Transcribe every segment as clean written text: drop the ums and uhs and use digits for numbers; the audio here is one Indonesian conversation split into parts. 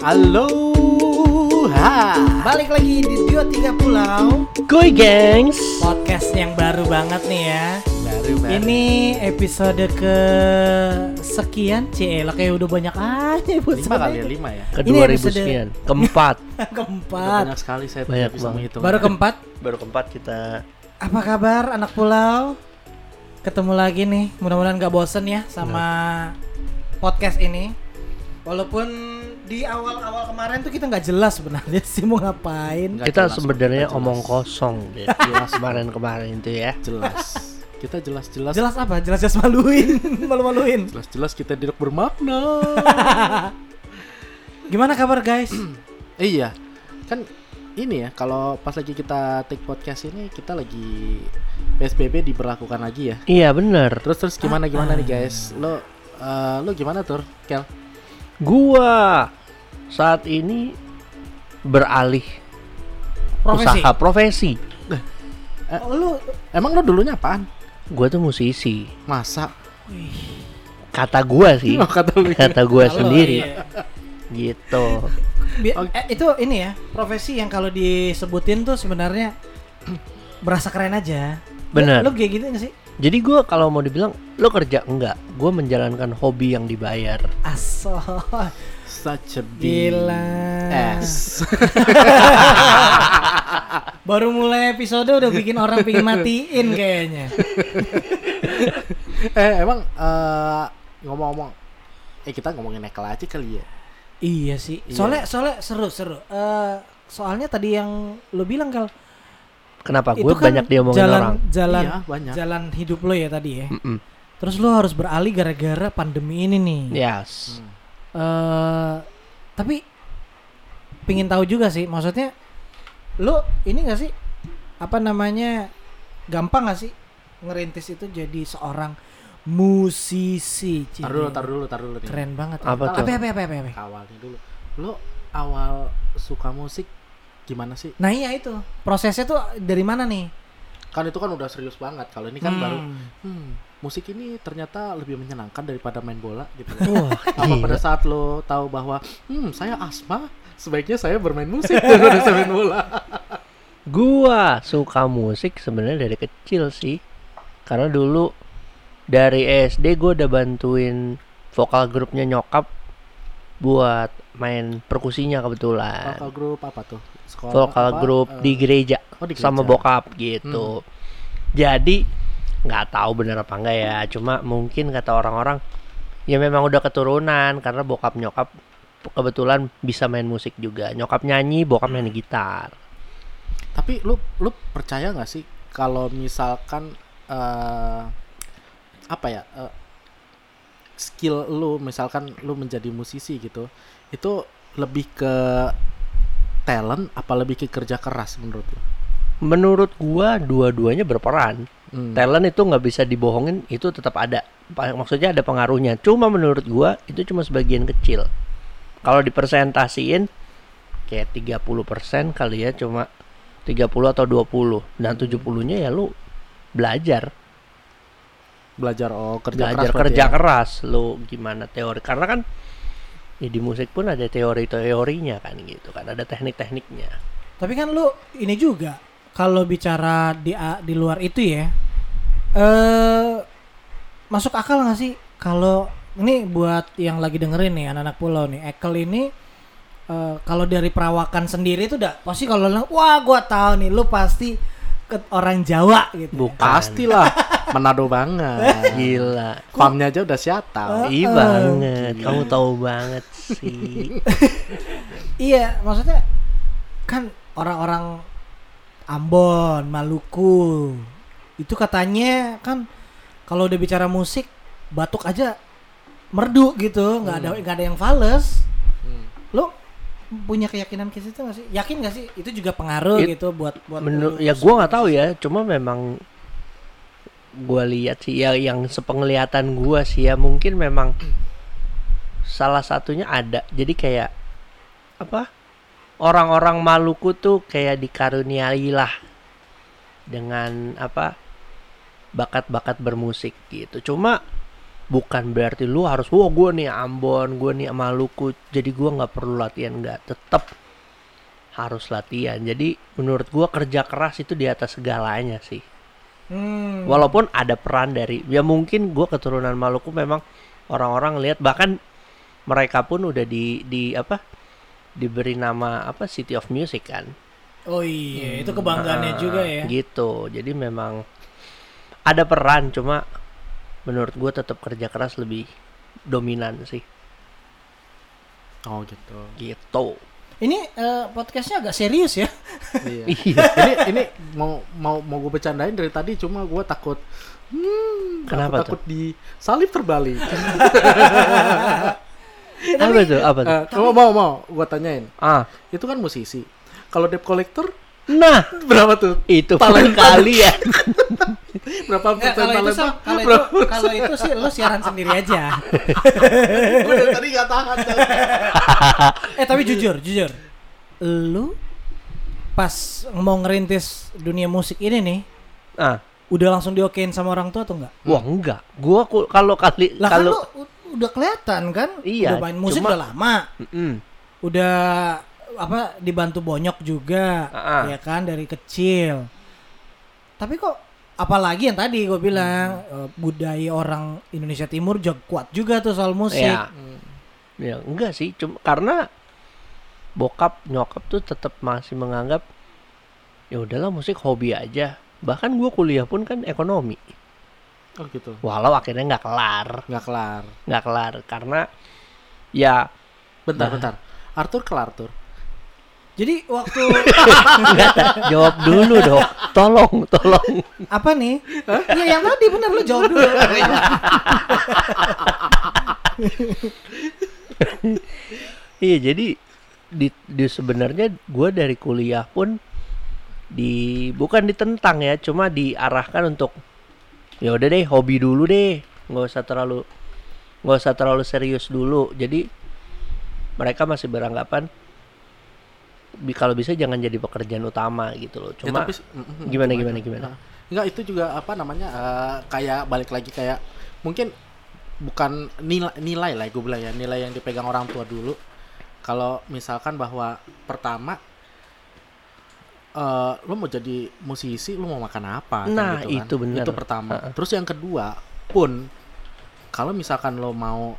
Halo, balik lagi di Trio Tiga Pulau. Kuy gengs, podcast yang baru banget nih ya. Baru. Ini episode ke sekian, Cielah kayak udah banyak aja. 5 kali ya. Ke 2000 sekian. Keempat. Keempat. Banyak sekali saya banyak bisa menghitung. Baru keempat. Baru keempat kita. Apa kabar anak pulau? Ketemu lagi nih. Mudah-mudahan gak bosen ya sama podcast ini. Walaupun di awal-awal kemarin tuh kita gak jelas sebenarnya sih mau ngapain. Kita sebenarnya omong kosong deh. Jelas kemarin itu ya. Jelas. Kita jelas-jelas. Jelas apa? Jelas-jelas maluin. Jelas-jelas kita tidak bermakna. Gimana kabar guys? Iya. Kan ini ya, kalau pas lagi kita take podcast ini, kita lagi PSBB diberlakukan lagi ya. Iya benar. Terus gimana nih guys? Lo gimana Tur? Kel? Gua saat ini beralih profesi. Lo emang lo dulunya apaan? Gua tuh musisi. Masa? Kata gua sih. Oh, kata gua sendiri. Iya. Gitu. Itu ini ya, profesi yang kalau disebutin tuh sebenarnya berasa keren aja. Benar. Lo kayak gitu nggak sih? Jadi gue kalau mau dibilang lo kerja enggak, gue menjalankan hobi yang dibayar. Aso, such a bilas. Baru mulai episode udah bikin orang pingin matiin kayaknya. Emang ngomong-ngomong, kita ngomongin nekel aja kali ya. Iya sih. Soalnya seru. Soalnya tadi yang lo bilang Kal. Kenapa gue kan banyak diomongin orang? Jalan hidup lo ya tadi ya. Mm-mm. Terus lo harus beralih gara-gara pandemi ini nih. Yes. Tapi pingin tahu juga sih. Maksudnya lo ini nggak sih? Apa namanya? Gampang nggak sih ngerintis itu jadi seorang musisi? Taruh dulu. Keren banget. Apa? Awalnya dulu. Lo awal suka musik gimana sih? Nah iya itu. Prosesnya tuh dari mana nih? Kan itu kan udah serius banget. Kalau ini kan baru musik ini ternyata lebih menyenangkan daripada main bola gitu. Wah, apa pada saat lo tahu bahwa saya asma, sebaiknya saya bermain musik daripada saya main bola. Gua suka musik sebenarnya dari kecil sih. Karena dulu dari SD gue udah bantuin vokal grupnya nyokap buat main perkusinya kebetulan. Vokal grup apa tuh? Sekolah vokal apa? Grup di gereja sama bokap gitu. Jadi nggak tahu bener apa enggak ya. Cuma mungkin kata orang-orang ya memang udah keturunan karena bokap nyokap kebetulan bisa main musik juga. Nyokap nyanyi, bokap main gitar. Tapi lu percaya nggak sih kalau misalkan skill lu misalkan lu menjadi musisi gitu, itu lebih ke talent apa lebih ke kerja keras menurut lu? Menurut gua dua-duanya berperan. Talent itu nggak bisa dibohongin, itu tetap ada, maksudnya ada pengaruhnya. Cuma menurut gua itu cuma sebagian kecil. Kalau dipersentasiin kayak 30% kali ya, cuma 30 atau 20 dan 70-nya ya lu belajar kerja keras lo gimana teori, karena kan ya di musik pun ada teori-teorinya kan gitu kan, ada teknik-tekniknya. Tapi kan lo ini juga kalau bicara di luar itu ya masuk akal nggak sih kalau ini buat yang lagi dengerin nih anak-anak pulau nih, Ekel ini kalau dari perawakan sendiri itu udah pasti kalau wah gua tahu nih lo pasti orang Jawa gitu. Bukan. Pastilah. Manado banget. Gila. Farmnya aja udah siatal. Iya banget. Gila. Kamu tahu banget sih. Iya, maksudnya kan orang-orang Ambon, Maluku itu katanya kan kalau udah bicara musik batuk aja merdu gitu, nggak ada yang fales. Lo punya keyakinan ke situ nggak sih? Yakin nggak sih? Itu juga pengaruh gitu buat ya gue nggak tahu ya. Cuma memang gue lihat sih ya, yang sepenglihatan gue sih ya mungkin memang salah satunya ada. Jadi kayak apa? Orang-orang Maluku tuh kayak dikaruniai lah dengan apa bakat-bakat bermusik gitu. Cuma bukan berarti lu harus, wah gue nih Ambon, gue nih Maluku, jadi gue gak perlu latihan. Gak, tetap harus latihan. Jadi menurut gue kerja keras itu di atas segalanya sih. Walaupun ada peran dari, ya mungkin gue keturunan Maluku, memang orang-orang lihat, bahkan mereka pun udah di apa, diberi nama apa, City of Music kan. Oh iya, itu kebanggaannya juga ya. Gitu, jadi memang ada peran, cuma menurut gue tetap kerja keras lebih dominan sih. Oh gitu. Gitu. Ini podcastnya agak serius ya. Iya. Ini mau gue bercandain dari tadi, cuma gue takut. Kenapa takut disalip terbalik. Apa tuh? Apa tuh? Mau gue tanyain. Itu kan musisi. Kalau debt collector, nah berapa tuh? Itu paling kali ya. Berapa persen talenta? Kalau itu sih lo siaran sendiri aja. Gue dari tadi nggak tahan. Tapi jujur, lo pas mau ngerintis dunia musik ini nih, udah langsung diokein sama orang tua atau nggak? Wah enggak. Gue kalau kali kalau kan udah kelihatan kan, iya, udah main musik udah lama, udah apa dibantu bonyok juga, ya kan dari kecil. Tapi kok apalagi yang tadi gue bilang budaya orang Indonesia Timur juga kuat juga tuh soal musik. Ya, ya enggak sih, cuma karena bokap nyokap tuh tetap masih menganggap ya udahlah musik hobi aja. Bahkan gue kuliah pun kan ekonomi. Oh gitu. Walau akhirnya nggak kelar karena ya bentar. Kelar Arthur. Jadi waktu enggak, jawab dulu dong. Tolong. Apa nih? Iya yang tadi benar, lu jawab dulu. Iya, jadi di sebenarnya gue dari kuliah pun bukan ditentang ya, cuma diarahkan untuk ya udah deh hobi dulu deh, nggak usah terlalu serius dulu. Jadi mereka masih beranggapan kalau bisa jangan jadi pekerjaan utama gitu loh. Cuma ya, tapi, gimana? Enggak, itu juga apa namanya kayak balik lagi kayak mungkin bukan nilai lah gue bilang ya, nilai yang dipegang orang tua dulu. Kalau misalkan bahwa pertama lo mau jadi musisi lo mau makan apa? Nah gitu kan. Itu benar. Itu pertama. Terus yang kedua pun kalau misalkan lo mau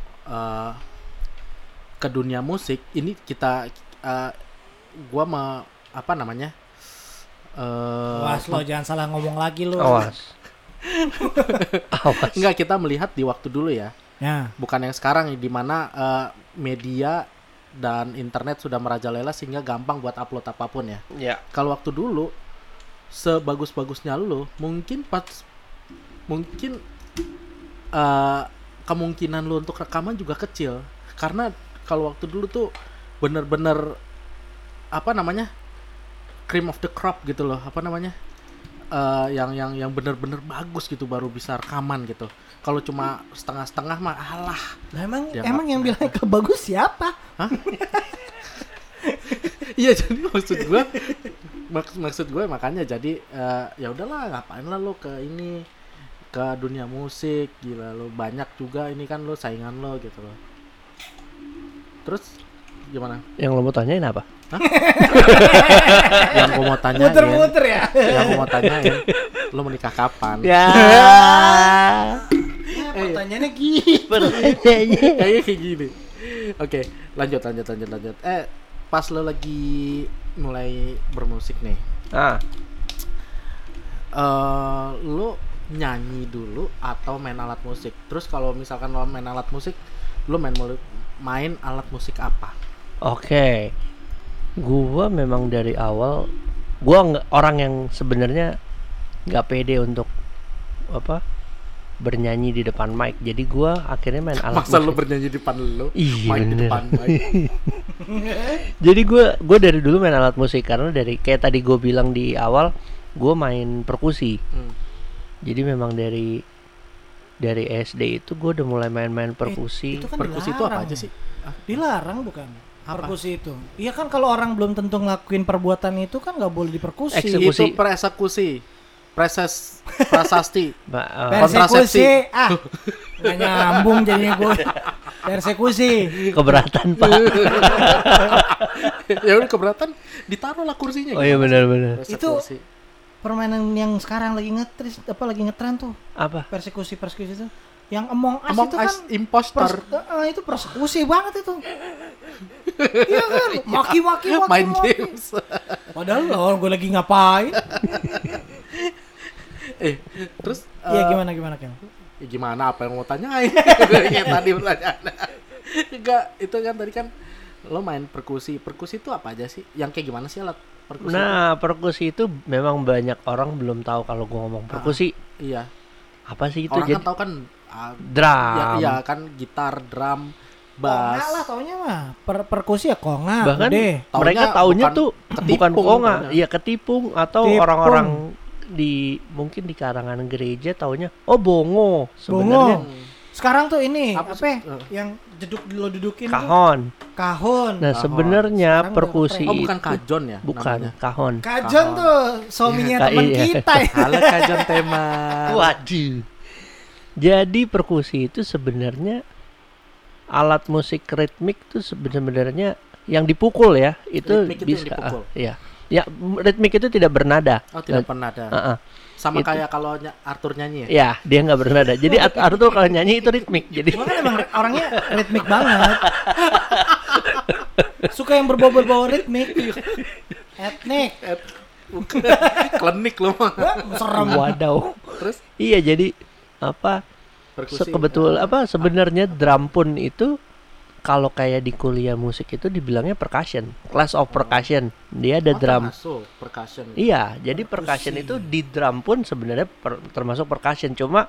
ke dunia musik ini kita awas lo jangan salah ngomong lagi lo. Awas. Enggak, kita melihat di waktu dulu ya. Bukan yang sekarang di mana media dan internet sudah merajalela sehingga gampang buat upload apapun ya. Yeah. Kalau waktu dulu sebagus-bagusnya lo mungkin kemungkinan lo untuk rekaman juga kecil karena kalau waktu dulu tuh bener-bener apa namanya cream of the crop gitu loh, apa namanya yang bener-bener bagus gitu baru bisa rekaman gitu. Kalau cuma setengah-setengah mah alah. Nah, emang yang bilang kebagus siapa? Hah? Iya jadi maksud gue makanya jadi ya udahlah ngapain lah lo ke ini ke dunia musik, gila lo banyak juga ini kan lo saingan lo gitu lo. Terus gimana? Yang lo mau tanyain apa? Hah? Yang gue mau tanyain. Muter-muter ya. Yang gue mau tanyain. Lo menikah kapan? Ya. Pertanyaannya kayak gini. Oke, lanjut. Pas lo lagi mulai bermusik nih. Lo nyanyi dulu atau main alat musik? Terus kalau misalkan lo main alat musik, lo main alat musik apa? Oke. Gua memang dari awal orang yang sebenarnya enggak pede untuk apa? Bernyanyi di depan mic. Jadi gua akhirnya main alat musik. Masa lu bernyanyi di depan lu? Iya, main bener. Di depan mic. Jadi gua dari dulu main alat musik karena dari kayak tadi gua bilang di awal, gua main perkusi. Jadi memang dari SD itu gue udah mulai main-main perkusi. Itu kan perkusi dilarang. Itu apa aja sih? Dilarang bukan? Apa? Perkusi itu. Iya kan kalau orang belum tentu ngelakuin perbuatan itu kan nggak boleh diperkusi. Eksekusi. Itu persekusi. prasasti kontrasepsi. Nggak nyambung jadinya gue. Persekusi. Keberatan Pak. Ya udah keberatan, ditaruhlah kursinya. Oh iya gitu. Benar-benar. Itu kursi. Permainan yang sekarang lagi ngetris, apa lagi ngetren tuh? Apa? Persekusi itu. Yang Among Us itu kan imposter. Itu persekusi banget itu. Iya kan? Maki-maki. Main games. Padahal loh gue lagi ngapain. Terus ya gimana? Ya gimana apa yang mau tanyain? Kayak tadi pertanyaan. Enggak, itu kan tadi kan lo main perkusi. Perkusi itu apa aja sih? Yang kayak gimana sih alat perkusi? Nah, perkusi itu memang banyak orang belum tahu kalau gue ngomong perkusi. Iya. Apa sih itu? Orang jadi, kan tahu kan drum. Iya kan gitar, drum, bass. Konga lah taunya mah. Perkusi ya konga. Bahkan mereka taunya tuh bukan konga, ya ketipung atau ketipung. Orang-orang di mungkin di karangan gereja taunya bongo sebenarnya. Sekarang tuh ini apa yang lo dudukin kahon. Nah, sebenarnya perkusi bukan kajon ya? Bukan, namanya. Kahon. Kajon tuh suaminya teman kita. Halo kajon tema. Waduh. Jadi perkusi itu sebenarnya alat musik ritmik tuh sebenarnya yang dipukul ya, itu ritmik bisa ya. Ya, ritmik itu tidak bernada. Oh, tidak bernada. Sama itu. Kayak kalau Arthur nyanyi ya? Ya, dia nggak bernada. Jadi Arthur kalau nyanyi itu ritmik. Jadi emang orangnya ritmik banget. Suka yang berbau-bau ritmik. Etnik. Klinik loh. Serem. Wadaw. Terus? Iya, jadi apa? Kebetulan apa? Sebenarnya drum pun itu kalau kayak di kuliah musik itu dibilangnya percussion, class of percussion. Dia ada drum. Termasuk percussion. Iya, jadi percussion itu di drum pun sebenarnya termasuk percussion. Cuma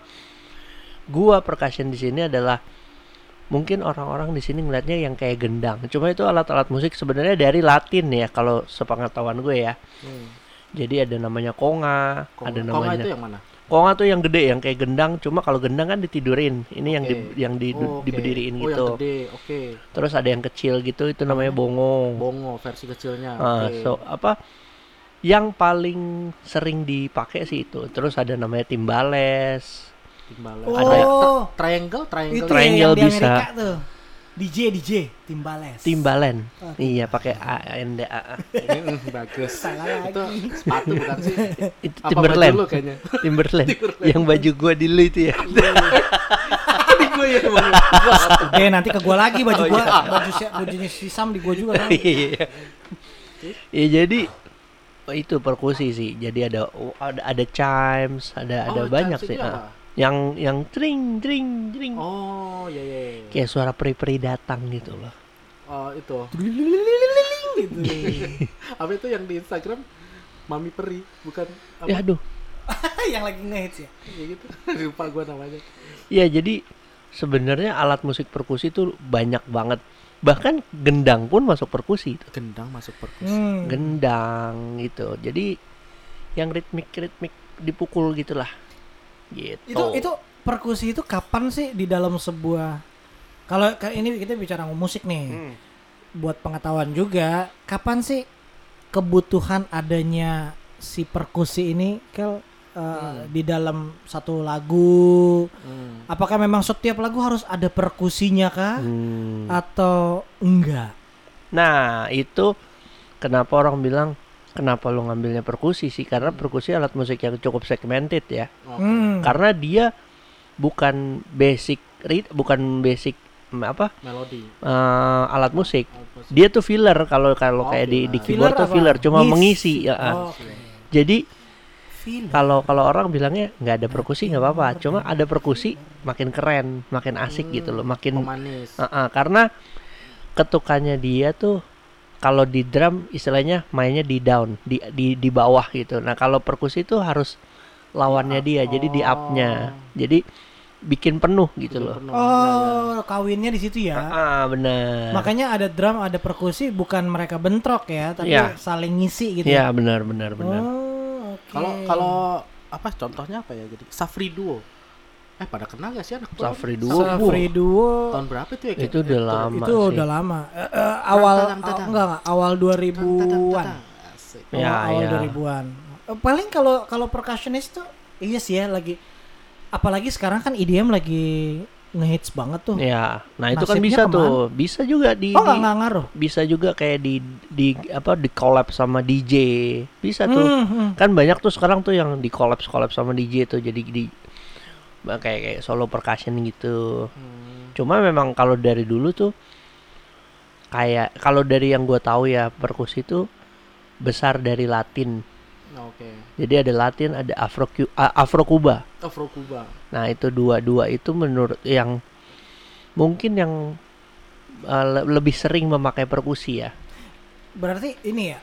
gua percussion di sini adalah mungkin orang-orang di sini ngelihatnya yang kayak gendang. Cuma itu alat-alat musik sebenarnya dari Latin ya kalau sepengetahuan gue ya. Jadi ada namanya konga, ada namanya. Konga itu yang mana? Konga tuh yang gede, yang kayak gendang. Cuma kalau gendang kan ditidurin. Ini yang diberdiriin gitu. Yang gede, oke. Terus ada yang kecil gitu, itu namanya bongo. Bongo versi kecilnya. So apa? Yang paling sering dipakai sih itu. Terus ada namanya timbales. Timbales. Ada triangle. Triangle bisa. Di Amerika tuh. DJ timbalen. Iya pakai ANDA. Bagus. Itu sepatu bukan sih? Itu Timberland. Timberland. Yang baju gua dulu itu ya. Di gua ya. Nanti ke gua lagi baju gua. Bajunya si Sam di gua juga kan. Iya. Ya jadi itu perkusi sih. Jadi ada chimes, ada banyak sih. Yang tring. Oh, iya. Kayak suara peri-peri datang gitu loh. Oh, itu. Gitu. Apa itu yang di Instagram Mami Peri, bukan apa? Ya aduh. Yang lagi ngehits ya. Ya gitu. Lupa gua namanya. Ya, jadi sebenarnya alat musik perkusi itu banyak banget. Bahkan gendang pun masuk perkusi itu. Gendang masuk perkusi. Gendang gitu. Jadi yang ritmik dipukul gitulah. Gitu. Itu perkusi itu kapan sih di dalam sebuah, kalau ini kita bicara musik nih, buat pengetahuan juga, kapan sih kebutuhan adanya si perkusi ini di dalam satu lagu? Apakah memang setiap lagu harus ada perkusinya kah? Atau enggak? Nah itu kenapa orang bilang kenapa lo ngambilnya perkusi sih? Karena perkusi alat musik yang cukup segmented ya. Karena dia bukan basic apa? Melodi. Alat musik. Dia tuh filler kalau kayak di keyboard tuh filler, cuma mengisi. Jadi kalau orang bilangnya nggak ada perkusi nggak apa-apa. Cuma ada perkusi makin keren, makin asik gitu loh, makin manis. Karena ketukannya dia tuh. Kalau di drum istilahnya mainnya di down, di bawah gitu. Nah, kalau perkusi itu harus lawannya dia, jadi di up-nya. Jadi bikin penuh gitu loh. Kawinnya di situ ya. Benar. Makanya ada drum, ada perkusi bukan mereka bentrok ya, tapi saling ngisi gitu. Iya, benar. Kalau apa contohnya apa ya? Jadi Safri Duo. Pada kenal gak sih anak Safri Duo tahun berapa itu ya? Itu udah lama. Itu udah lama. Awal 2000-an. Ya, awal 2000-an. Paling kalau percussionist tuh iya sih ya, lagi apalagi sekarang kan EDM lagi ngehits banget tuh. Iya. Nah, itu nasibnya kan bisa kemana? Tuh. Bisa juga di oh, enggak ngaruh. Bisa juga kayak di collab sama DJ. Bisa tuh. Kan banyak tuh sekarang tuh yang di collab sama DJ tuh. Jadi di kayak solo percussion gitu. Cuma memang kalau dari dulu tuh kayak kalau dari yang gue tahu ya, perkusi tuh besar dari Latin. Oke. Okay. Jadi ada Latin, ada Afro-Kuba. Afro-Kuba. Nah, itu dua-dua itu menurut yang mungkin yang lebih sering memakai perkusi ya. Berarti ini ya,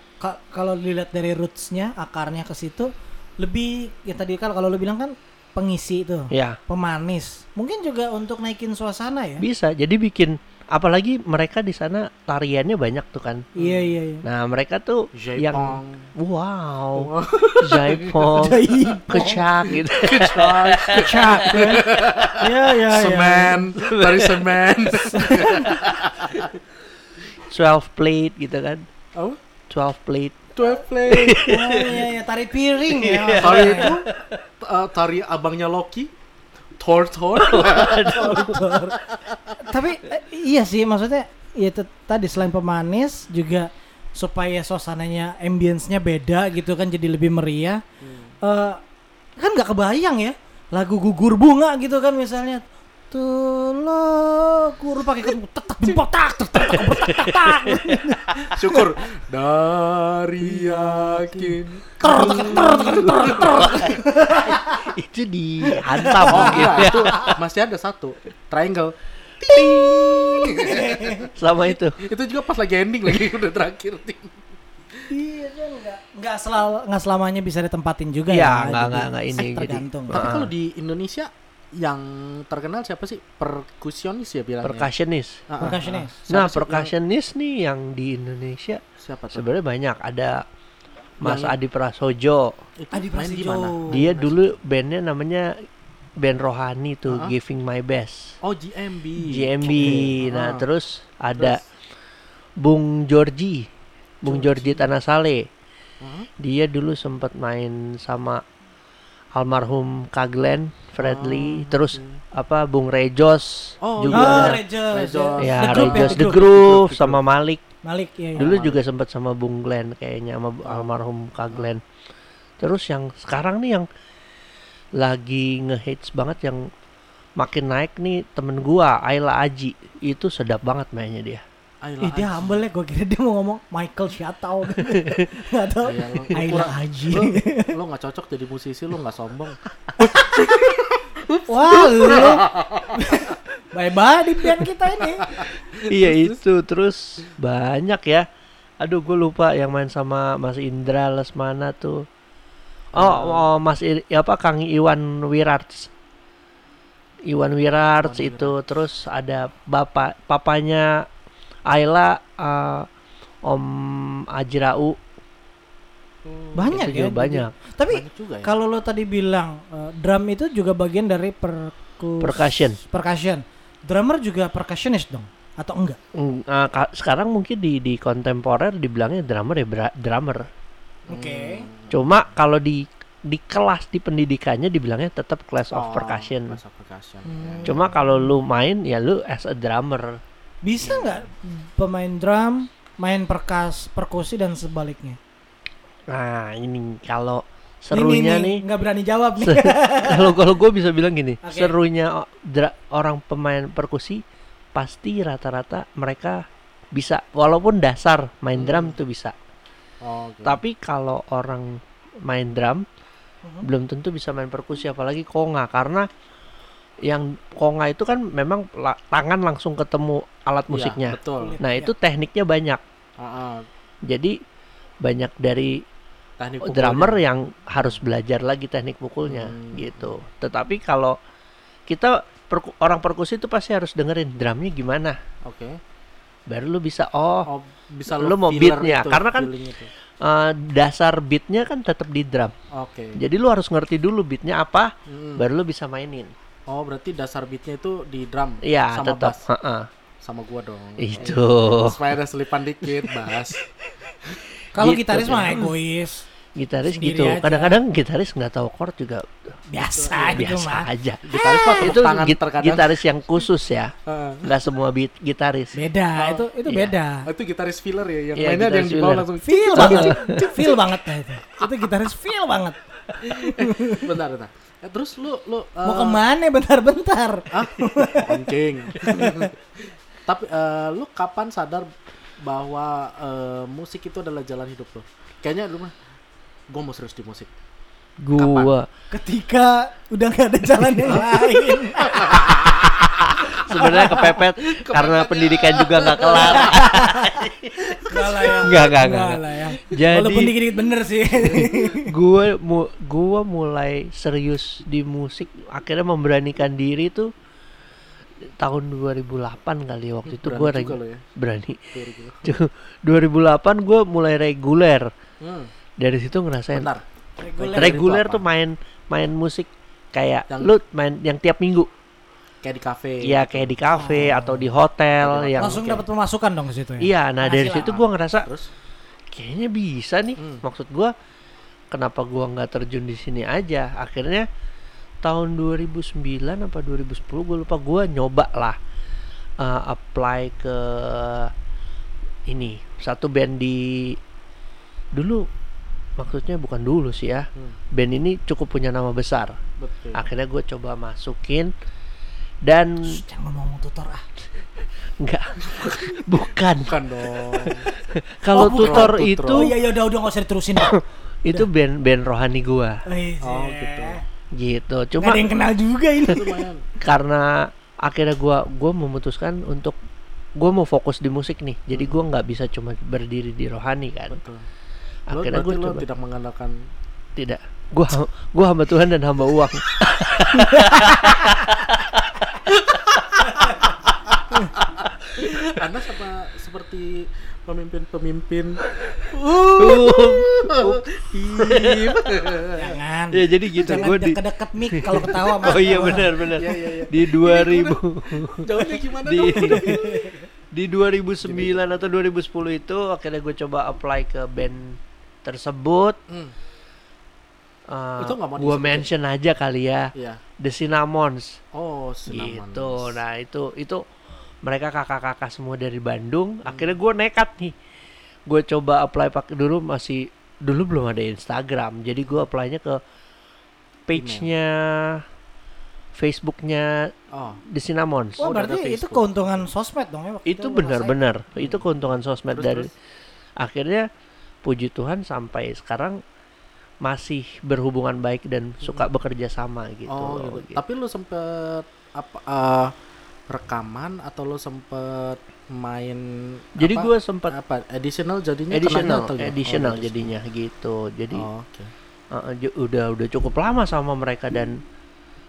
kalau dilihat dari roots-nya, akarnya ke situ lebih ya tadi kalau lu bilang kan pengisi itu. Ya. Pemanis. Mungkin juga untuk naikin suasana ya. Bisa. Jadi bikin apalagi mereka di sana tariannya banyak tuh kan. Iya. Nah, mereka tuh Jaipong. Yang wow. Jaipong. Kecak gitu. Kecak. Iya. Semen, tari semen. 12 plate gitu kan. Oh, 12 plate. Oh iya, tari piring ya. Tari itu tari abangnya Loki. Tor. Tapi iya sih, maksudnya ya tadi selain pemanis juga supaya suasananya, ambience-nya beda gitu kan, jadi lebih meriah. Kan nggak kebayang ya lagu gugur bunga gitu kan misalnya. Tolong guru pakai tak. Syukur dari yakin. Itu dihantam mungkin. Itu masih ada satu triangle. Selama itu. Itu juga pas lagi ending lagi udah terakhir. Iya kan enggak selamanya bisa ditempatin juga ya. Enggak ini tergantung. Tapi kalau di Indonesia yang terkenal siapa sih? Perkusionis ya bilangnya. Percussionist. Nah, percussionist nih yang di Indonesia siapa tuh? Sebenarnya banyak. Ada Mas Adi Prasojo. Dia dulu bandnya namanya band Rohani tuh, Giving My Best. Oh, GMB. Okay. Nah, terus ada Bung Georgie. Bung Georgie Tanah Saleh. Dia dulu sempat main sama almarhum Kak Glenn, Fredly, terus Bung Rejos juga. Rejos. Ya, Rejos The Groove sama Malik ya. Dulu juga sempat sama Bung Glenn kayaknya, sama almarhum Kak Glenn. Terus yang sekarang nih yang lagi ngehits banget, yang makin naik nih temen gua, Ayla Aji. Itu sedap banget mainnya dia. Dia humble ya, gue kira dia mau ngomong Michael Shatau. Gak tau Ayla Aji. Lo gak cocok jadi musisi, lo gak sombong. Wah lo bye-bye di band kita ini. Iya itu, terus banyak ya. Aduh gue lupa yang main sama Mas Indra Lesmana tuh. Oh Mas Kang Iwan Wirarts. Iwan Wirarts. Terus ada papanya Ayla, Om Ajrau. Banyak ya. Banyak. Tapi ya. Kalau lo tadi bilang drum itu juga bagian dari percussion. Drummer juga percussionist dong atau enggak? Sekarang mungkin di kontemporer dibilangnya drummer. Oke. Okay. Cuma kalau di kelas di pendidikannya dibilangnya tetap class of percussion. Cuma kalau lu main ya lu as a drummer. Bisa nggak pemain drum main perkusi dan sebaliknya? Nah ini kalau serunya nih nggak berani jawab nih. Kalau gue bisa bilang gini, okay. Serunya orang pemain perkusi pasti rata-rata mereka bisa, walaupun dasar main drum tuh bisa. Okay. Tapi kalau orang main drum belum tentu bisa main perkusi, apalagi konga, karena yang konga itu kan memang tangan langsung ketemu alat musiknya. Ya, betul. Nah, itu tekniknya banyak. Jadi banyak dari teknik drummer pukulnya. Yang harus belajar lagi teknik pukulnya gitu. Tetapi kalau kita orang perkusi itu pasti harus dengerin drumnya gimana. Oke. Okay. Baru lu bisa bisa lu mau beatnya itu, karena kan dasar beatnya kan tetap di drum. Oke. Okay. Jadi lu harus ngerti dulu beatnya apa, baru lu bisa mainin. Oh berarti dasar beatnya itu di drum ya, sama tetap. Bass sama gua dong itu supaya ada selipan dikit bass. Kalau gitu, gitaris mah egois gitaris gitu aja. Kadang-kadang gitaris nggak tahu chord juga biasa aja. Gitaris itu tangan terkadang gitaris yang khusus ya, nggak semua gitaris beda. Itu beda. Itu gitaris filler ya, yang mainnya ada yang di bawah langsung feel banget, feel banget lah itu gitaris feel banget. Bentar. Terus lu mau kemana? Bentar. Kencing. Tapi lu kapan sadar bahwa musik itu adalah jalan hidup lo? Kayaknya lu mah gue mau serius di musik. Kapan? Ketika udah gak ada jalan yang lain. Sebenarnya kepepet karena pendidikan juga gak kelar. Enggak. Jadi walaupun dikit-dikit bener sih. Gue mulai serius di musik, akhirnya memberanikan diri tuh tahun 2008 kali waktu itu gue berani. 2008 gue mulai reguler. Dari situ ngerasain. Bentar. Reguler tuh main musik kayak yang, lu main yang tiap minggu. Kayak di kafe. Iya, kayak di kafe atau di hotel yang langsung dapat pemasukan dong ke situ ya. Iya, nah dari situ gue ngerasa terus kayaknya bisa nih. Maksud gue kenapa gue nggak terjun di sini aja? Akhirnya tahun 2009 apa 2010 gue lupa, gue nyoba lah apply ke ini satu band di dulu, maksudnya bukan dulu sih ya, band ini cukup punya nama besar. Betul. Akhirnya gue coba masukin dan jangan ngomong tutor enggak. bukan dong. Kalau tutor itu ya udah nggak usah diterusin. Itu band rohani gue. Gitu, cuma ada yang kenal juga ini. Karena akhirnya gue memutuskan untuk gue mau fokus di musik nih, jadi gue nggak bisa cuma berdiri di rohani kan. Betul. Akhirnya gue coba tidak mengandalkan, tidak, gue hamba Tuhan dan hamba uang. Anda sama seperti pemimpin jangan ya, jadi gitu gue di dekat mic kalau ketawa. Oh iya benar ya. Di 2000 jauhnya gimana di 2009 atau 2010 itu akhirnya gue coba apply ke band tersebut. Gue mention aja kali ya. The Cinnamons. Oh, Cinnamons. Gitu. Nah, itu mereka kakak-kakak semua dari Bandung. Akhirnya gue nekat nih. Gue coba apply pakai dulu belum ada Instagram. Jadi gue apply-nya ke page-nya Facebook-nya The Cinnamons. Oh, berarti itu keuntungan sosmed dong ya waktu itu. Benar-benar. Itu keuntungan sosmed dari akhirnya puji Tuhan sampai sekarang masih berhubungan baik dan suka bekerja sama gitu. Gitu. Tapi lu sempet rekaman atau lu sempet main? Jadi gue sempet additional jadinya gitu. Jadi udah cukup lama sama mereka dan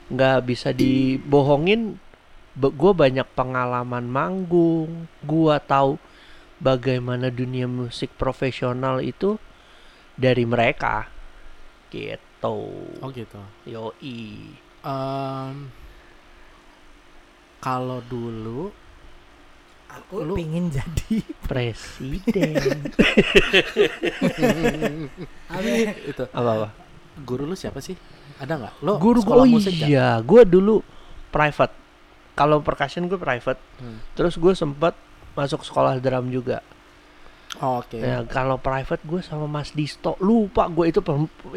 nggak bisa dibohongin. Gue banyak pengalaman manggung. Gue tahu bagaimana dunia musik profesional itu dari mereka. Gitu. Oh gitu. Yoi. Kalau dulu aku pengen jadi presiden. Itu. Apa? Guru lu siapa sih? Ada nggak? Lo guru sekolah musik? Iya, gue dulu private. Kalau percussion gue private. Terus gue sempat masuk sekolah drum juga. Oke. Ya, kalau private gue sama Mas Disto, lupa gue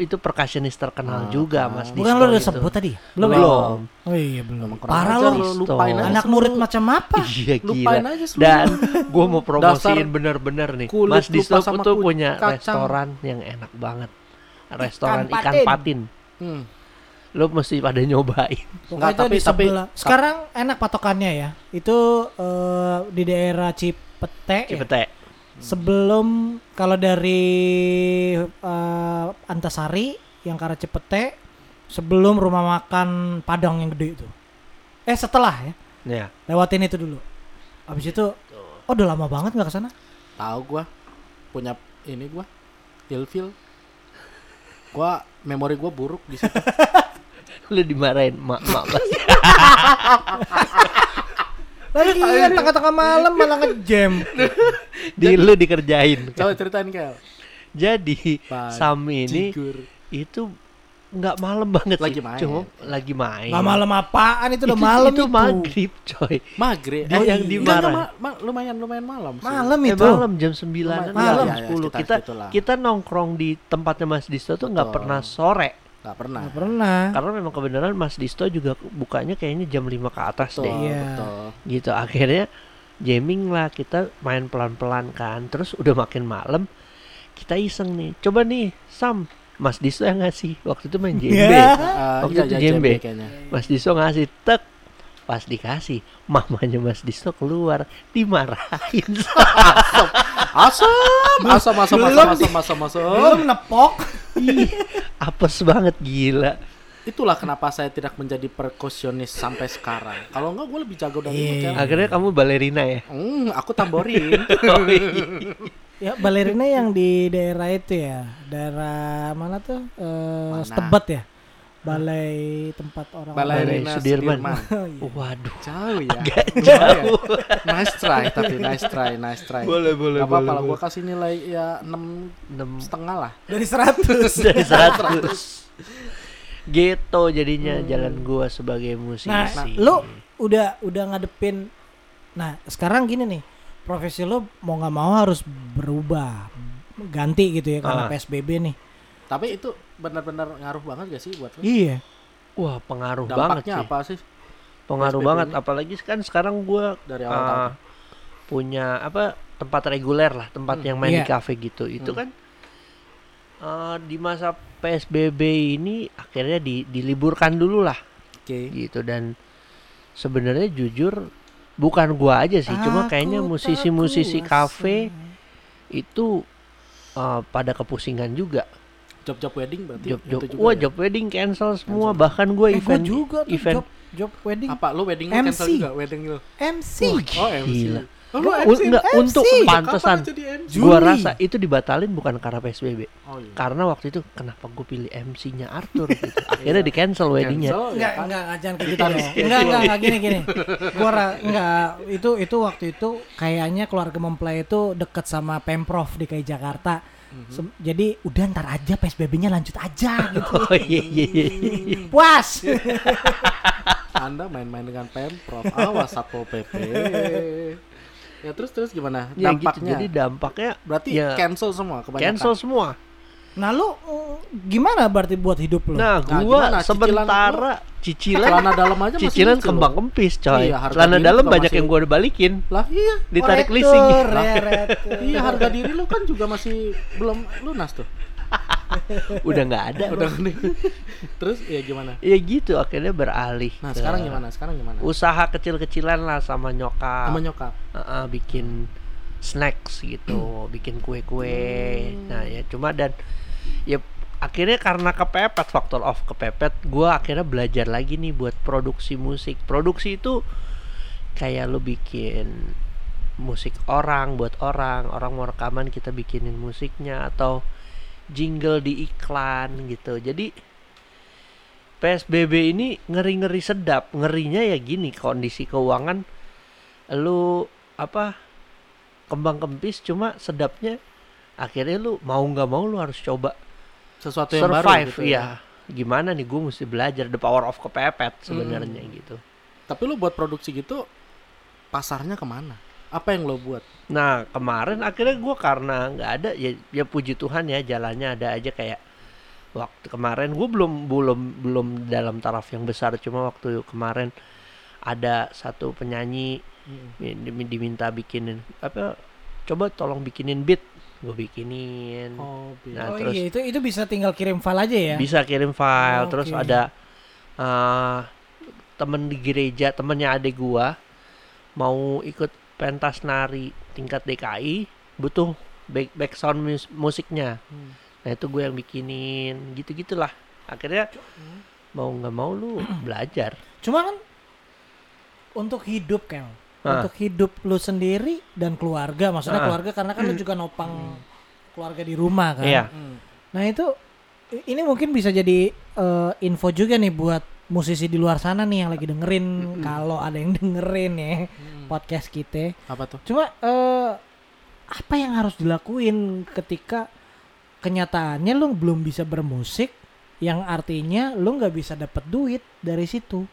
itu percussionist terkenal juga. Mas Disto. Bukan lo udah sebut tadi? Belum. Oh iya belum. Parah lo, lupain aja. Anak murid macam apa? Iya, lupain aja semua. Dan gue mau promosiin bener-bener nih. Mas Disto tuh punya restoran yang enak banget. Restoran ikan patin. Lo mesti pada nyobain. Nggak, tapi sekarang enak patokannya ya. Itu di daerah Cipete. Ya? Sebelum kalau dari Antasari yang Karacepete, sebelum rumah makan Padang yang gede itu. Setelah ya. Yeah. Lewatin itu dulu. Habis itu udah lama banget enggak ke sana. Tahu gua. Punya ini gua. Ilfil. Gua memori gua buruk di situ. Lu dimarahin mak. Lagi tengah-tengah malam malah ngejam. Lu dikerjain. Coba ceritain, Kel. Jadi Pak Sam ini Jigur itu nggak malam banget lagi sih, main. Cuma lagi main. Nggak malam apaan itu udah malam itu. Maghrib coy. Maghrib. Dia yang dimarah. Lumayan malam sih. Malam itu. Malam jam 9-an malam 10. Ya, kita nongkrong di tempatnya Mas Disto tuh nggak pernah sore. Nggak pernah. Karena memang kebenaran Mas Disto juga bukanya kayaknya jam 5 ke atas betul, deh. Iya. Betul. Gitu akhirnya jamming lah, kita main pelan-pelan kan. Terus udah makin malam kita iseng nih. Coba nih Sam, Mas Diso yang ngasih. Waktu itu main GMB. GMB. Mas Diso ngasih tek. Pas dikasih, mamanya Mas Diso keluar dimarahin. Asam. Belum nepok. Apes banget gila. Itulah kenapa saya tidak menjadi perkusionis sampai sekarang. Kalau enggak gue lebih jago dari Michael. Akhirnya kamu balerina ya? Aku tamborin. Ya balerina yang di daerah itu ya. Daerah mana tuh? Tebet ya. Balai tempat orang balerina Sudirman. Waduh. Jauh ya. Agak jauh. Nice try. Boleh. Apa-apa lah, gue kasih nilai ya 6,5 lah. Dari 100. Gitu jadinya jalan gua sebagai musisi. Nah, lu udah ngadepin. Nah, sekarang gini nih. Profesi lu mau enggak mau harus berubah. Ganti gitu ya karena PSBB nih. Tapi itu benar-benar ngaruh banget gak sih buat lu? Iya. Wah, pengaruh banget sih. Dampaknya apa sih? Pengaruh PSBB banget ini? Apalagi kan sekarang gua dari awal tahun punya tempat reguler lah, tempat yang main di kafe gitu. Itu kan di masa PSBB ini akhirnya diliburkan dulu lah, gitu. Dan sebenarnya jujur bukan gua aja sih, cuma kayaknya musisi-musisi kafe itu pada kepusingan juga. Job wedding berarti. Job wedding cancel semua, bahkan gua event juga. Job wedding. Apa lu wedding lu cancel juga wedding lu? MC. Oh MC. Enggak, untuk pantesan gue rasa itu dibatalin bukan karena PSBB. Karena waktu itu kenapa gue pilih MC-nya Arthur gitu. Akhirnya di cancel weddingnya. Enggak gini. Enggak, itu waktu itu kayaknya keluarga mempelai itu dekat sama Pemprov DKI Jakarta. Jadi udah ntar aja PSBB-nya lanjut aja gitu. Iya. Puas. Anda main-main dengan Pemprov, awas Satpol PP. Ya terus gimana ya, dampaknya? Gitu. Jadi dampaknya berarti ya, cancel semua kebanyakan. Nah lu gimana berarti buat hidup lu? Nah gua sementara cicilan celana dalam aja masih cicilan kembang kempis coy. Iya, celana dalam banyak yang gua balikin. Lah iya, ditarik leasing. Iya, harga diri lu kan juga masih belum lunas tuh. Udah nggak ada. Terus ya gimana? Ya gitu akhirnya beralih. Nah sekarang gimana? Usaha kecil-kecilan lah sama nyokap. Bikin snacks gitu, bikin kue-kue. Nah ya cuma dan ya akhirnya karena kepepet gue akhirnya belajar lagi nih buat produksi musik. Produksi itu kayak lo bikin musik orang buat orang mau rekaman kita bikinin musiknya atau jingle di iklan gitu. Jadi PSBB ini ngeri-ngeri sedap. Ngerinya ya gini, kondisi keuangan lu kembang kempis, cuma sedapnya akhirnya lu mau nggak mau lu harus coba sesuatu yang survive, baru gitu ya. Gimana nih gue mesti belajar the power of kepepet sebenarnya gitu. Tapi lu buat produksi gitu pasarnya kemana? Apa yang lo buat? Nah kemarin akhirnya gue karena nggak ada ya puji Tuhan ya jalannya ada aja kayak waktu kemarin gue belum dalam taraf yang besar, cuma waktu kemarin ada satu penyanyi diminta bikinin coba tolong bikinin beat, gue bikinin. Nah terus iya, itu bisa tinggal kirim file aja ya? Bisa kirim file. Terus ada temen di gereja, temennya adik gue mau ikut pentas nari tingkat DKI, butuh background musiknya. Nah itu gue yang bikinin, gitu-gitulah. Akhirnya mau nggak mau lu belajar. Cuma kan untuk hidup kan, untuk hidup lu sendiri dan keluarga, maksudnya keluarga karena kan lu juga nopang keluarga di rumah kan. Iya. Nah itu ini mungkin bisa jadi info juga nih buat musisi di luar sana nih yang lagi dengerin, kalau ada yang dengerin ya podcast kita. Apa tuh? Cuma apa yang harus dilakuin ketika kenyataannya lu belum bisa bermusik, yang artinya lu nggak bisa dapat duit dari situ.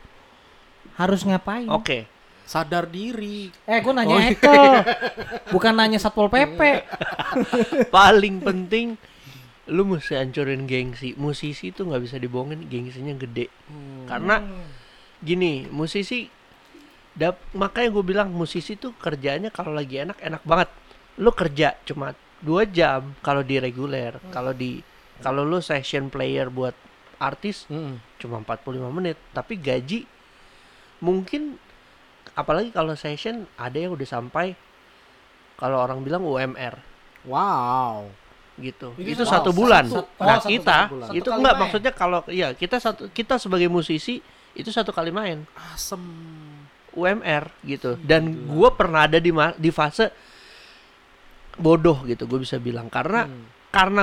Harus ngapain? Oke. Sadar diri. Gue nanya Eko, bukan nanya Satpol PP. Paling penting lu mesti hancurin gengsi. Musisi itu nggak bisa dibohongin, gengsinya gede. Karena gini, musisi makanya gue bilang musisi tuh kerjaannya kalau lagi enak, enak banget. Lu kerja cuma 2 jam kalau di reguler, kalau lu session player buat artis cuma 45 menit, tapi gaji mungkin, apalagi kalau session ada yang udah sampai kalau orang bilang UMR. Wow. Gitu. Itu wow, satu bulan. Kita itu enggak main. Maksudnya kalau ya kita sebagai musisi itu satu kali main. Asem. UMR gitu. Dan gue pernah ada di fase bodoh gitu, gue bisa bilang karena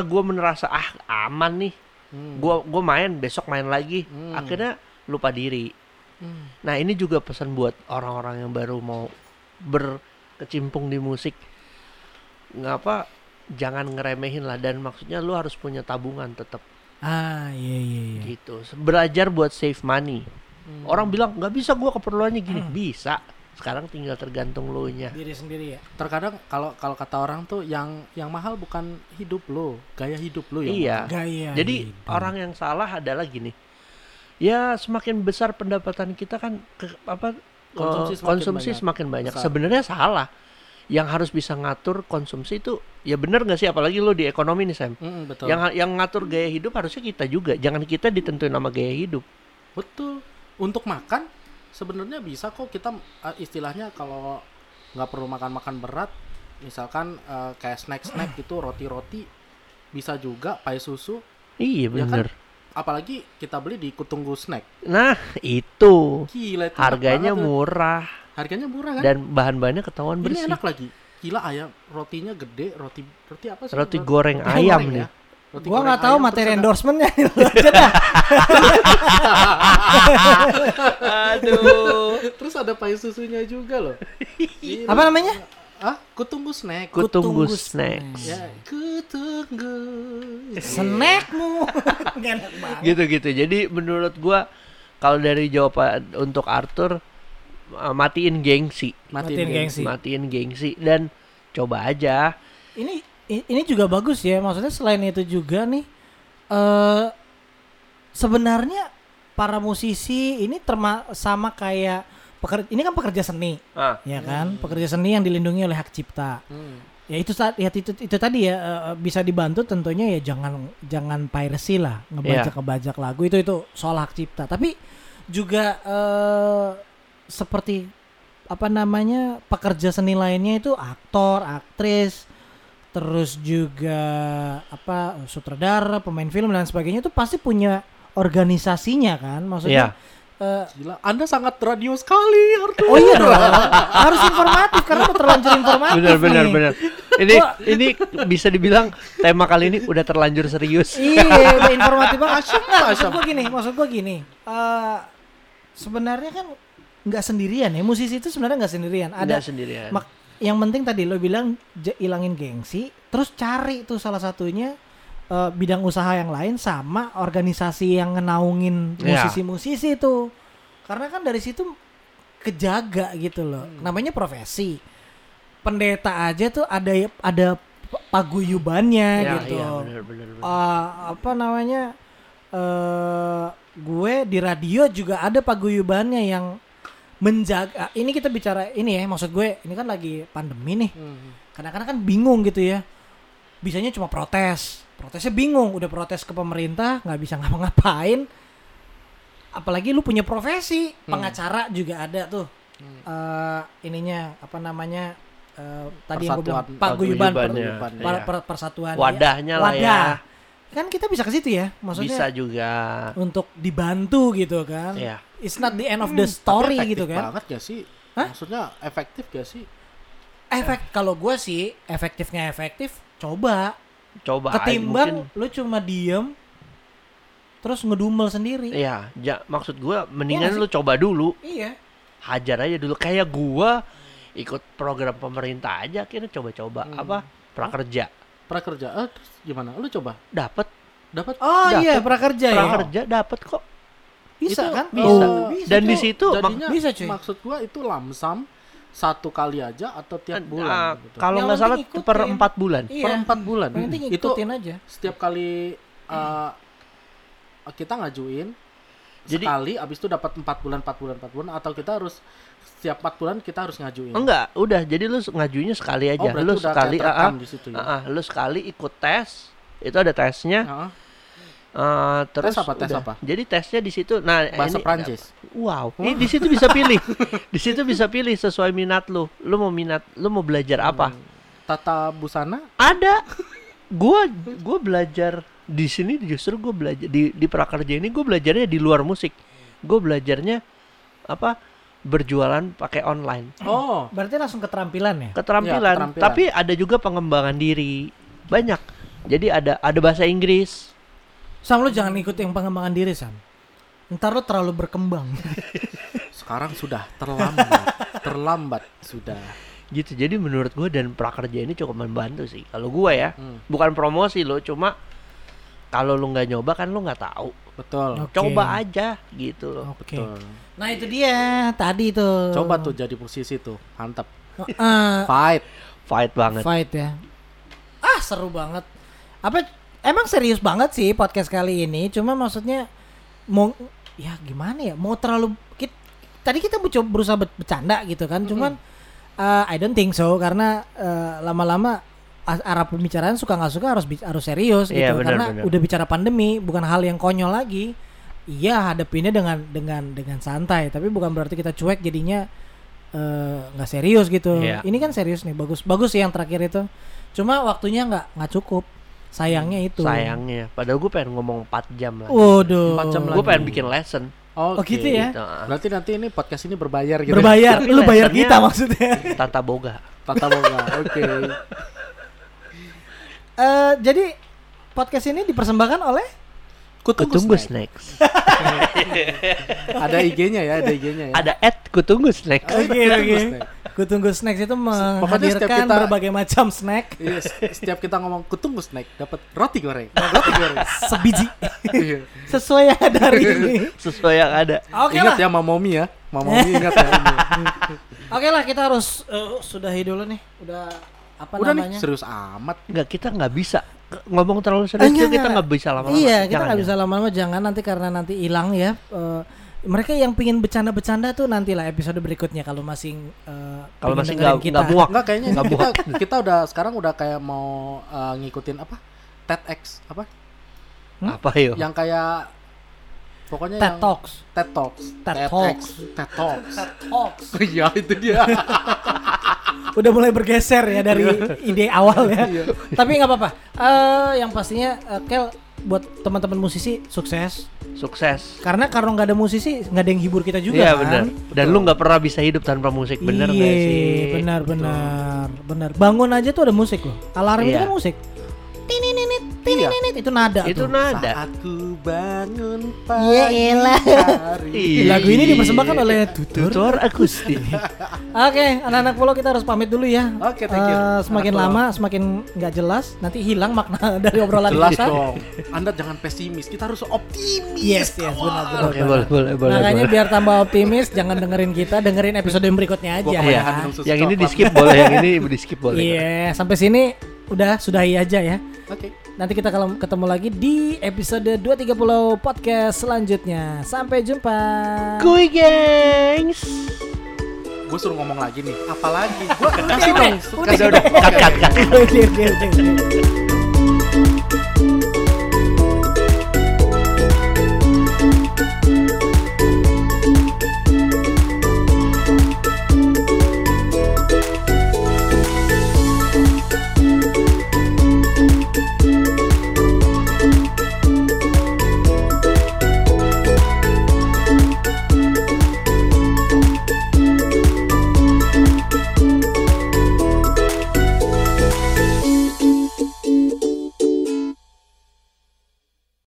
gue merasa aman nih, gue main besok main lagi, akhirnya lupa diri. Nah ini juga pesan buat orang-orang yang baru mau berkecimpung di musik, jangan ngeremehin lah, dan maksudnya lu harus punya tabungan tetap. Iya. Gitu, belajar buat save money. Orang bilang nggak bisa gue keperluannya gini, bisa. Sekarang tinggal tergantung lo nya diri sendiri ya. Terkadang kalau kata orang tuh yang mahal bukan hidup lo, gaya hidup lo ya. Iya. Gaya jadi hidup. Orang yang salah adalah gini. Ya semakin besar pendapatan kita kan konsumsi semakin banyak. Sebenarnya salah. Yang harus bisa ngatur konsumsi itu ya benar nggak sih? Apalagi lo di ekonomi nih Sam. Betul. Yang ngatur gaya hidup harusnya kita juga. Jangan kita ditentuin sama gaya hidup. Betul. Untuk makan. Sebenarnya bisa kok kita istilahnya kalau nggak perlu makan berat, misalkan kayak snack gitu, roti bisa juga, pai susu. Iya benar. Ya kan? Apalagi kita beli di Kutunggu Snack. Nah itu. Gila, itu harganya murah. Harganya murah kan? Dan bahan-bahannya ketahuan bersih. Ini enak lagi. Gila ayam, rotinya gede, roti apa sih? Roti goreng ayam nih. Ya? Gua nggak tahu materi endorsementnya. Aduh. Terus ada pai susunya juga loh. Apa namanya? Kutunggu Snack. Kutunggu Snack. Ya, Kutunggu Snackmu. Gitu-gitu. Jadi menurut gua kalau dari jawaban untuk Arthur, matiin gengsi dan coba aja. Ini juga bagus ya, maksudnya selain itu juga nih sebenarnya para musisi ini sama kayak ini kan pekerja seni, ya kan, pekerja seni yang dilindungi oleh hak cipta. Ya itu tadi ya, bisa dibantu tentunya ya, jangan piracy lah, ngebajak lagu itu soal hak cipta, tapi juga seperti pekerja seni lainnya itu aktor, aktris. Terus juga sutradara, pemain film dan sebagainya itu pasti punya organisasinya kan, maksudnya. Gila, Anda sangat radio sekali, Arthur. Oh iya dong, harus informatif karena udah terlanjur informatif. Benar. Ini bisa dibilang tema kali ini udah terlanjur serius. Iya, udah informatif banget. Maksud gue gini. Sebenarnya kan nggak sendirian ya, musisi itu sebenarnya nggak sendirian. Yang penting tadi lo bilang ilangin gengsi, terus cari tuh salah satunya bidang usaha yang lain sama organisasi yang ngenaungin musisi-musisi itu. Karena kan dari situ kejaga gitu loh. Namanya profesi. Pendeta aja tuh ada paguyubannya gitu. Iya, bener. Gue di radio juga ada paguyubannya yang menjaga. Ini kita bicara ini ya, maksud gue ini kan lagi pandemi nih, kadang-kadang kan bingung gitu ya, bisanya cuma protesnya bingung, udah protes ke pemerintah gak bisa ngapa-ngapain, apalagi lu punya profesi, pengacara juga ada tuh, tadi yang gue bilang persatuan wadahnya. Kan kita bisa ke situ ya, maksudnya bisa juga untuk dibantu gitu kan. It's not the end of the story gitu kan. Efektif banget gak sih? Hah? Maksudnya efektif gak sih? Kalau gue sih efektifnya coba ketimbang lu cuma diem terus ngedumel sendiri. Iya, maksud gue mendingan lu coba dulu. Iya. Hajar aja dulu, kayak gue ikut program pemerintah aja, akhirnya coba-coba Prakerja. Prakerja. Gimana? Lu coba. Dapat. Oh dapet. Iya, prakerja ya. Prakerja dapat kok. Bisa itu, kan? Bisa. Bisa. Dan di situ bisa cuy. Maksud gua itu lamsam satu kali aja atau tiap bulan gitu. Kalau nggak salah per 4 bulan. Iya. Per 4 bulan. Itu aja. Setiap kali kita ngajuin jadi, sekali abis itu dapat 4 bulan atau kita harus setiap 4 bulan kita harus ngajuin. Enggak, udah. Jadi lu ngajuinnya sekali aja. Lu sekali lu sekali ikut tes. Itu ada tesnya. Terus tes apa? Jadi tesnya di situ. Nah, bahasa Prancis. Wow. Ini di situ bisa pilih. Di situ bisa pilih sesuai minat lu. Lu mau belajar apa? Tata busana? Ada. Gua belajar di sini, justru gua belajar di prakerja ini gua belajarnya di luar musik. Gua belajarnya apa? Berjualan pakai online. Oh, berarti langsung keterampilan ya? Keterampilan. Tapi ada juga pengembangan diri. Banyak. Jadi ada bahasa Inggris. Sam, lo jangan ikut yang pengembangan diri, Sam. Ntar lo terlalu berkembang. Sekarang sudah terlambat sudah. Gitu. Jadi menurut gue dan prakerja ini cukup membantu sih. Kalau gue ya, bukan promosi lo, cuma kalau lo nggak nyoba kan lo nggak tahu. Betul. Okay. Coba aja gitu lo. Okay. Betul. Nah itu dia tadi tuh. Coba tuh jadi posisi tuh, mantap. Fight banget. Fight ya. Ah seru banget. Apa emang serius banget sih podcast kali ini, cuma maksudnya mau ya gimana ya, mau terlalu tadi kita berusaha bercanda gitu kan, cuman I don't think so, karena lama-lama arah pembicaraan suka nggak suka harus serius gitu, bener. Udah bicara pandemi, bukan hal yang konyol lagi. Iya, hadapinnya dengan santai, tapi bukan berarti kita cuek jadinya nggak serius gitu. Ini kan serius nih, bagus sih yang terakhir itu, cuma waktunya nggak cukup. Sayangnya padahal gue pengen ngomong 4 jam lagi. Waduh. 4 jam lagi. Gue pengen bikin lesson. Oh gitu ya. Gitu. Berarti nanti ini podcast ini berbayar gitu. Berbayar. Lu bayar kita maksudnya. Tata boga. Oke. Jadi podcast ini dipersembahkan oleh Kutunggu Snack. Ada IG-nya ya. Ada @KutungguSnack. Oke. Kutunggu Snack itu menghadirkan berbagai macam snack. Iya, setiap kita ngomong Kutunggu Snack dapat roti goreng sebiji. Sesuai yang ada hari ini. Sesuai yang ada. Okay, ingat lah. Ya Mamomi ingat ya. Oke lah, kita harus sudahi dulu nih. Udah namanya? Nih, serius amat. Kita nggak bisa ngomong terlalu serius. Kita nggak bisa lama-lama. Iya, kita nggak bisa lama-lama. Jangan nanti, karena nanti hilang ya. Mereka yang pingin bercanda-bercanda tuh nantilah episode berikutnya kalau masih nggak muak. Nggak kayaknya kita udah sekarang udah kayak mau ngikutin apa TEDx apa? Apa yo? Yang kayak pokoknya TED Talks. Iya itu dia. Udah mulai bergeser ya dari ide awal ya. Tapi nggak apa-apa. Yang pastinya Kel, buat teman-teman musisi sukses karena nggak ada musisi nggak ada yang hibur kita juga kan? Benar. Dan lu nggak pernah bisa hidup tanpa musik, bener nggak sih? Benar. Bangun aja tuh ada musik loh, alarm itu kan musik. Tininit itu nada. Saat ku bangun pagi hari. Lagu ini dipersembahkan oleh tutor akustik. Oke, anak-anak follow kita harus pamit dulu ya. Oke, thank you. Semakin lama semakin nggak jelas, nanti hilang makna dari obrolan kita. Jelas dong. Anda jangan pesimis, kita harus optimis. Yes, benar. Okay, boleh. Makanya biar tambah optimis, jangan dengerin kita, dengerin episode yang berikutnya aja. Ya. Yang ini di-skip boleh, yang ini di-skip boleh. Iya, sampai sini sudahi aja ya. Oke. Nanti kita ketemu lagi di episode 23 Pulau Podcast selanjutnya. Sampai jumpa. Kuy gengs. Gue suruh ngomong lagi nih. Apalagi? Gue kasih dong. Kasih dong. Cut.